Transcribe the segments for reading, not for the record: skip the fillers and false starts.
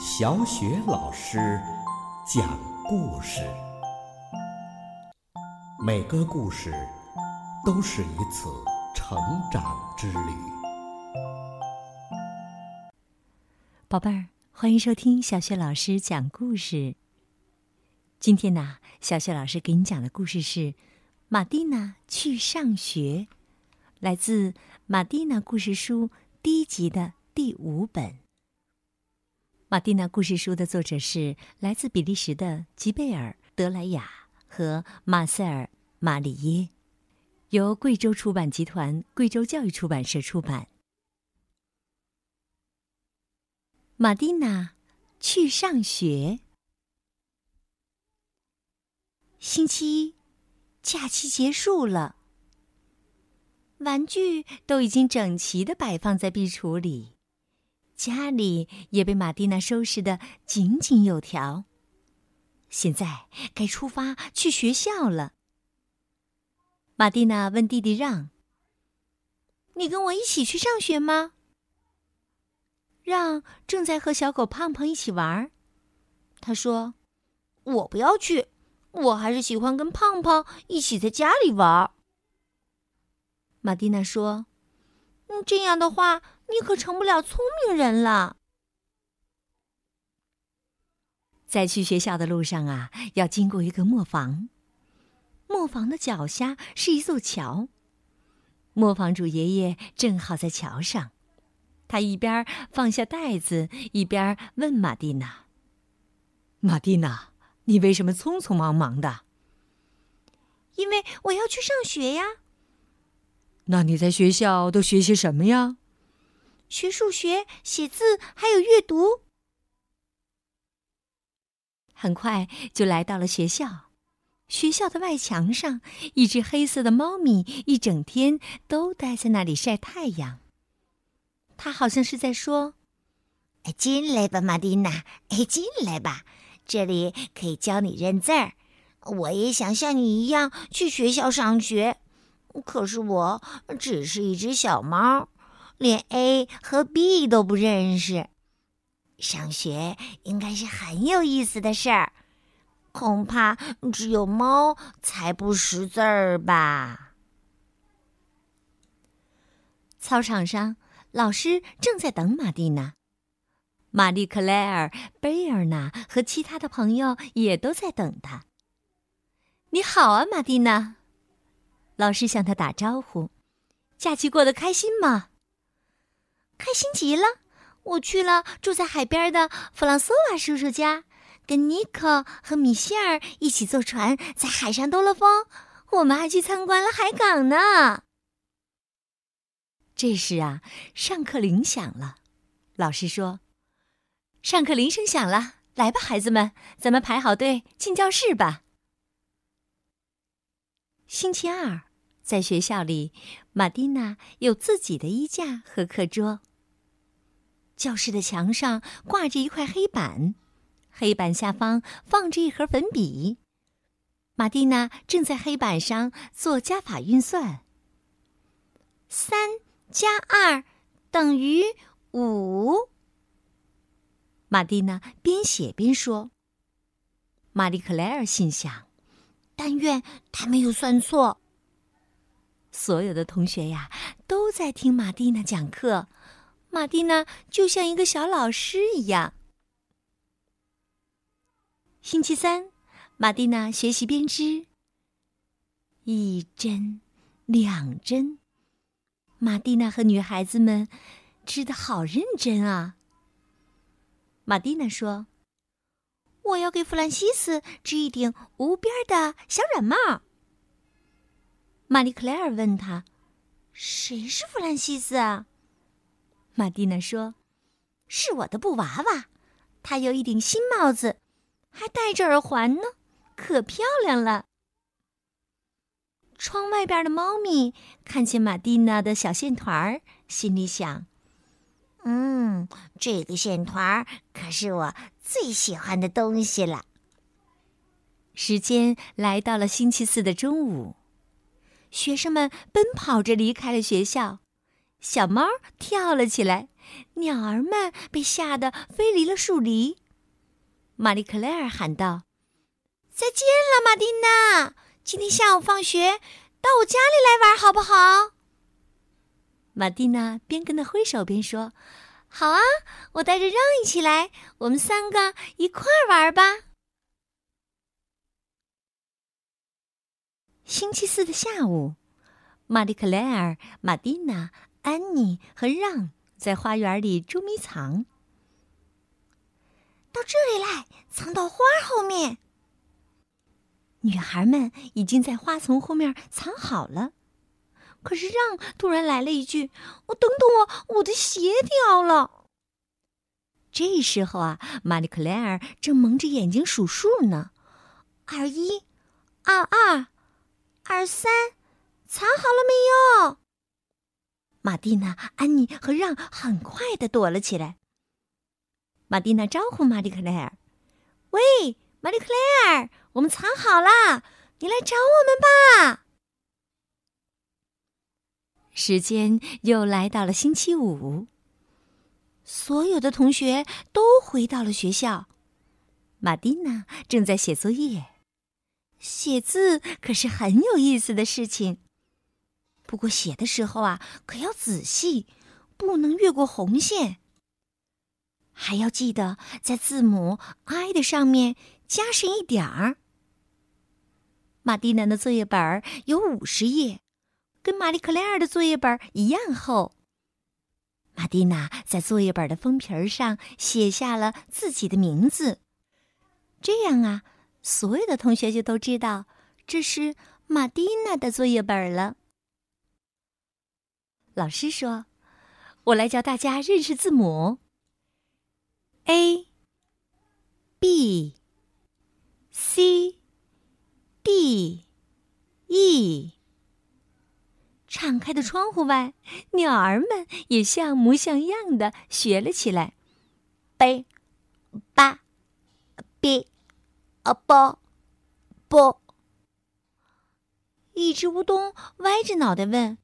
小雪老师讲故事，每个故事都是一次成长之旅。宝贝儿，欢迎收听小雪老师讲故事。今天呢，小雪老师给你讲的故事是《玛蒂娜去上学》，来自《玛蒂娜故事书》第一集的第5本。玛蒂娜故事书的作者是来自比利时的吉贝尔·德莱雅和马塞尔·马里耶，由贵州出版集团贵州教育出版社出版。玛蒂娜去上学。星期一，假期结束了，玩具都已经整齐地摆放在壁橱里，家里也被玛蒂娜收拾得井井有条。现在该出发去学校了。玛蒂娜问弟弟让：“你跟我一起去上学吗？”让正在和小狗胖胖一起玩，他说：“我不要去，我还是喜欢跟胖胖一起在家里玩。”玛蒂娜说：“这样的话，你可成不了聪明人了。”在去学校的路上啊，要经过一个磨坊，磨坊的脚下是一座桥，磨坊主爷爷正好在桥上，他一边放下袋子，一边问玛蒂娜：“玛蒂娜，你为什么匆匆忙忙的？”“因为我要去上学呀。”“那你在学校都学些什么呀？”“学数学、写字，还有阅读。”很快就来到了学校。学校的外墙上，一只黑色的猫咪一整天都待在那里晒太阳。它好像是在说：“进来吧，玛蒂娜，进来吧，这里可以教你认字儿。我也想像你一样去学校上学，可是我只是一只小猫，连 A 和 B 都不认识。上学应该是很有意思的事儿，恐怕只有猫才不识字儿吧。”操场上，老师正在等玛蒂娜，玛丽、克莱尔、贝尔娜和其他的朋友也都在等她。“你好啊，玛蒂娜。”老师向她打招呼。“假期过得开心吗？”“开心极了，我去了住在海边的弗朗索瓦叔叔家，跟尼克和米歇尔一起坐船在海上兜了风，我们还去参观了海港呢。”这时啊，上课铃响了。老师说：“上课铃声响了，来吧，孩子们，咱们排好队进教室吧。”星期二，在学校里，玛蒂娜有自己的衣架和课桌。教室的墙上挂着一块黑板，黑板下方放着一盒粉笔。玛蒂娜正在黑板上做加法运算：3+2等于5。玛蒂娜边写边说。玛丽克莱尔心想：“但愿他没有算错。”所有的同学呀，都在听玛蒂娜讲课。玛蒂娜就像一个小老师一样。星期三，玛蒂娜学习编织。一针，两针，玛蒂娜和女孩子们织得好认真啊。玛蒂娜说：“我要给弗兰西斯织一顶无边的小软帽。”玛丽克莱尔问他：“谁是弗兰西斯啊？”玛蒂娜说：“是我的布娃娃，她有一顶新帽子，还戴着耳环呢，可漂亮了。”窗外边的猫咪看见玛蒂娜的小线团，心里想：“这个线团可是我最喜欢的东西了。”时间来到了星期四的中午，学生们奔跑着离开了学校，小猫跳了起来，鸟儿们被吓得飞离了树篱。玛丽克莱尔喊道：“再见了，马丁娜！今天下午放学，到我家里来玩好不好？”马蒂娜边跟她挥手边说：“好啊，我带着让一起来，我们三个一块儿玩吧。”星期四的下午，玛丽克莱尔、马蒂娜、安妮和让在花园里捉迷藏。到这里来，藏到花后面。女孩们已经在花丛后面藏好了。可是让突然来了一句：“我等等我的鞋掉了。”这时候啊，玛丽克莱尔正蒙着眼睛数数呢，21、22、23，藏好了没有？玛蒂娜、安妮和让很快地躲了起来。玛蒂娜招呼玛丽克莱尔：“喂，玛丽克莱尔，我们藏好了，你来找我们吧。”时间又来到了星期五，所有的同学都回到了学校。马蒂娜正在写作业，写字可是很有意思的事情。不过写的时候啊，可要仔细，不能越过红线。还要记得在字母 I 的上面加上一点儿。马蒂娜的作业本有50页。跟玛丽克莱尔的作业本一样厚，玛蒂娜在作业本的封皮上写下了自己的名字。这样啊，所有的同学就都知道这是玛蒂娜的作业本了。老师说：“我来教大家认识字母 A、B、C、D、E。”敞开的窗户外，鸟儿们也像模像样的学了起来。b、ba、b、bo、bo。一只乌冬歪着脑袋问：“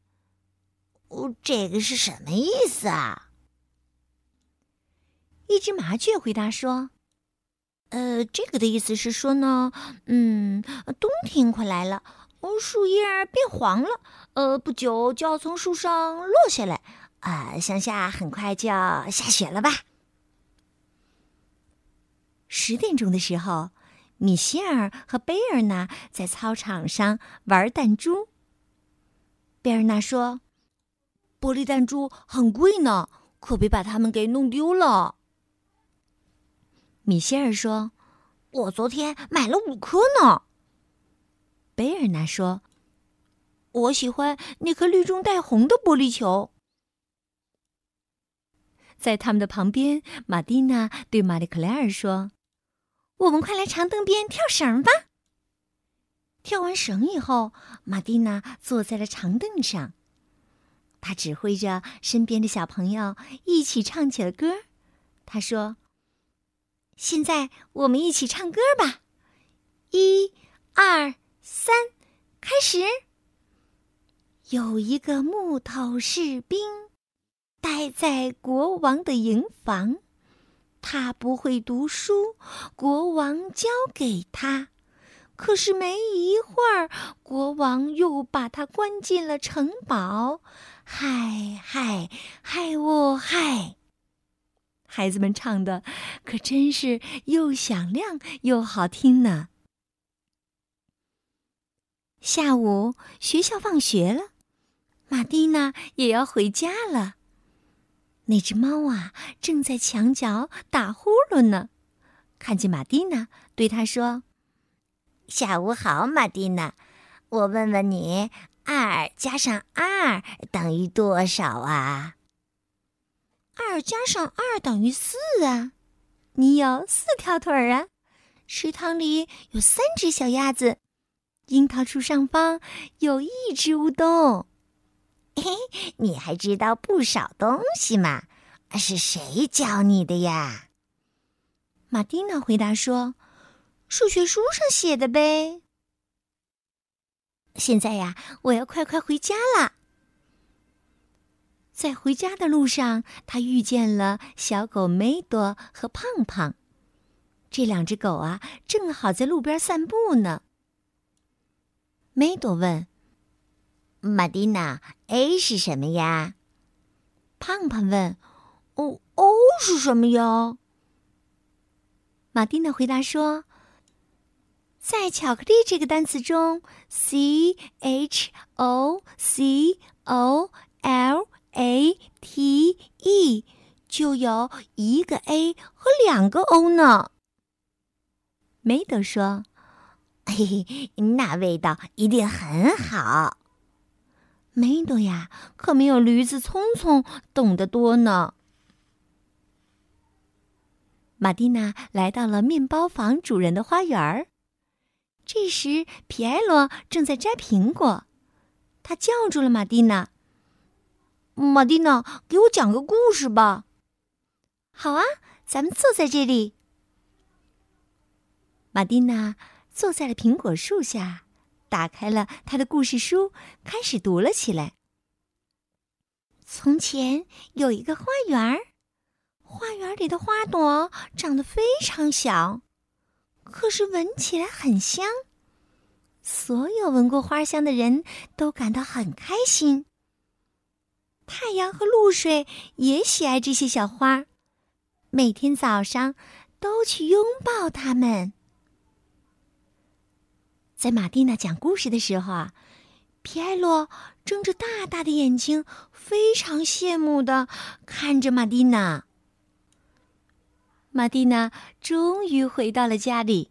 这个是什么意思啊？”一只麻雀回答说：“这个的意思是说呢，冬天快来了。”树叶变黄了，不久就要从树上落下来，乡下很快就要下雪了吧。”10点钟的时候，米歇尔和贝尔娜在操场上玩弹珠。贝尔娜说：“玻璃弹珠很贵呢，可别把它们给弄丢了。”米歇尔说：“我昨天买了5颗呢。”贝尔娜说：“我喜欢那颗绿中带红的玻璃球。”在他们的旁边，马蒂娜对玛丽克莱尔说：“我们快来长凳边跳绳吧。”跳完绳以后，马蒂娜坐在了长凳上，她指挥着身边的小朋友一起唱起了歌。她说：“现在我们一起唱歌吧，1、2、3，开始。有一个木头士兵，待在国王的营房。他不会读书，国王教给他。可是没一会儿，国王又把他关进了城堡。嗨嗨嗨喔嗨！”孩子们唱的可真是又响亮又好听呢。下午学校放学了，马蒂娜也要回家了。那只猫啊，正在墙角打呼噜呢，看见马蒂娜，对她说：“下午好，马蒂娜，我问问你，2+2等于多少啊？”“2+2等于4啊。”“你有4条腿啊。”“池塘里有3只小鸭子。”“樱桃树上方有1只乌冬。”“嘿，你还知道不少东西嘛？是谁教你的呀？”马蒂娜回答说：“数学书上写的呗。”“现在呀，我要快快回家啦。”在回家的路上，他遇见了小狗梅多和胖胖。这两只狗啊，正好在路边散步呢。梅多问：“玛蒂娜 ，A 是什么呀？”胖胖问：“O 是什么呀？”玛蒂娜回答说：“在巧克力这个单词中 ，chocolate 就有一个 A 和两个 O 呢。”梅德说：“嘿嘿，那味道一定很好。”梅德呀，可没有驴子聪聪懂得多呢。玛蒂娜来到了面包房主人的花园儿。这时，皮埃罗正在摘苹果，他叫住了玛蒂娜：“玛蒂娜，给我讲个故事吧。”“好啊，咱们坐在这里。”玛蒂娜坐在了苹果树下，打开了她的故事书，开始读了起来。从前有一个花园，花园里的花朵长得非常小。可是闻起来很香，所有闻过花香的人都感到很开心。太阳和露水也喜爱这些小花，每天早上都去拥抱它们。在玛蒂娜讲故事的时候啊，皮埃洛睁着大大的眼睛，非常羡慕地看着玛蒂娜。玛蒂娜终于回到了家里，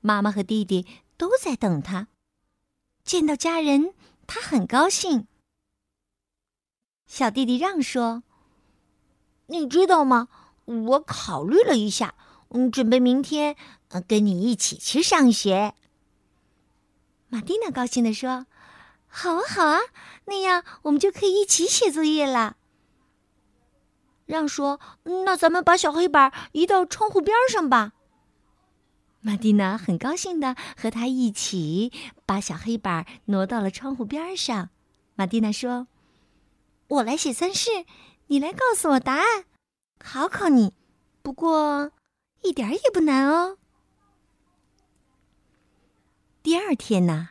妈妈和弟弟都在等她。见到家人，她很高兴。小弟弟让说：“你知道吗？我考虑了一下，准备明天跟你一起去上学。”玛蒂娜高兴地说：“好啊，好啊，那样我们就可以一起写作业了。”让说：“那咱们把小黑板移到窗户边上吧。”玛蒂娜很高兴地和他一起把小黑板挪到了窗户边上。玛蒂娜说：“我来写算式，你来告诉我答案，考考你。不过一点也不难哦。”第二天呢，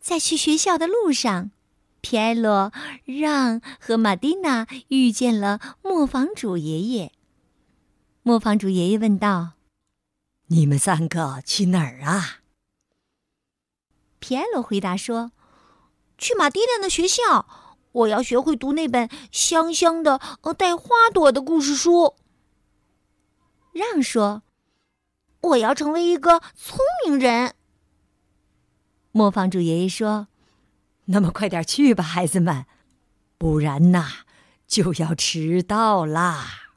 在去学校的路上，皮埃洛、让和玛蒂娜遇见了磨坊主爷爷。磨坊主爷爷问道：“你们三个去哪儿啊？”皮埃洛回答说：“去玛蒂娜的学校，我要学会读那本香香的带花朵的故事书。”让说：“我要成为一个聪明人。”磨坊主爷爷说：“那么快点去吧，孩子们，不然呐，就要迟到啦。”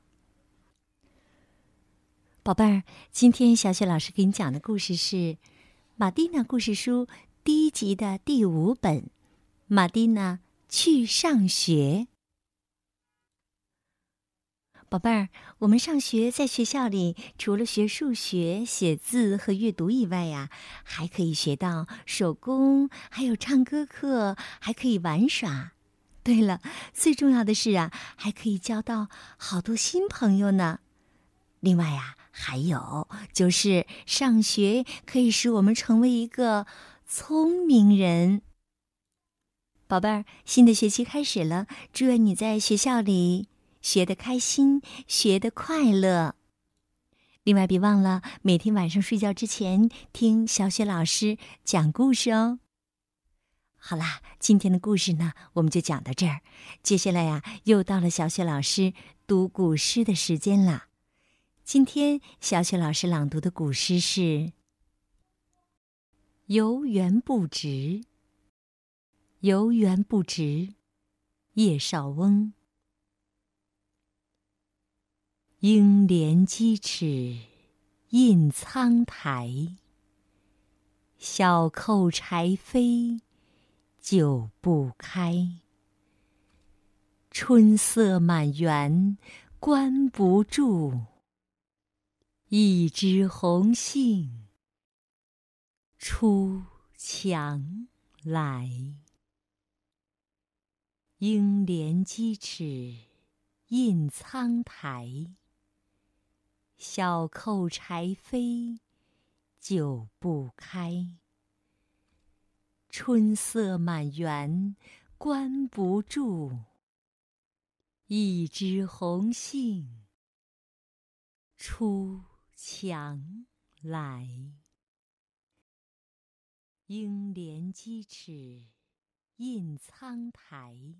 宝贝儿，今天小雪老师给你讲的故事是《玛蒂娜故事书》第一集的第5本《玛蒂娜去上学》。宝贝儿，我们上学在学校里，除了学数学、写字和阅读以外呀，还可以学到手工，还有唱歌课，还可以玩耍。对了，最重要的是啊，还可以交到好多新朋友呢。另外呀，还有就是上学可以使我们成为一个聪明人。宝贝儿，新的学期开始了，祝愿你在学校里学得开心，学得快乐。另外别忘了每天晚上睡觉之前听小雪老师讲故事哦。好啦，今天的故事呢，我们就讲到这儿。接下来呀，又到了小雪老师读古诗的时间啦。今天小雪老师朗读的古诗是《游园不值》。《游园不值》，叶绍翁。应怜屐齿印苍苔，小扣柴扉久不开。春色满园关不住，一枝红杏出墙来。应怜屐齿印苍苔，小扣柴扉久不开。春色满园关不住，一枝红杏出墙来。应怜屐齿印苍苔，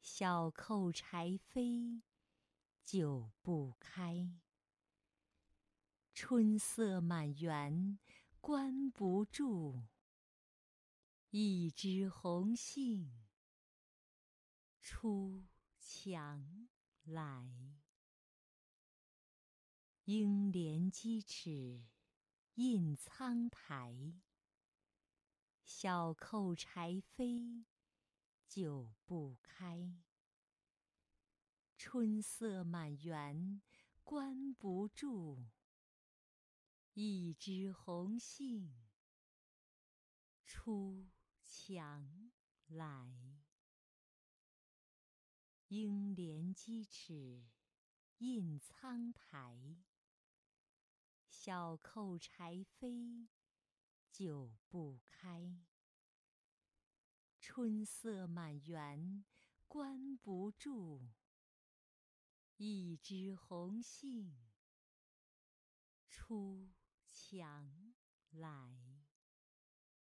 小扣柴扉久不开。春色满园关不住，一枝红杏出墙来。应怜屐齿印苍苔，小扣柴扉久不开。春色满园关不住，一枝红杏出墙来。应怜屐齿印苍苔，小扣柴扉久不开。春色满园关不住，一枝红杏出墙来。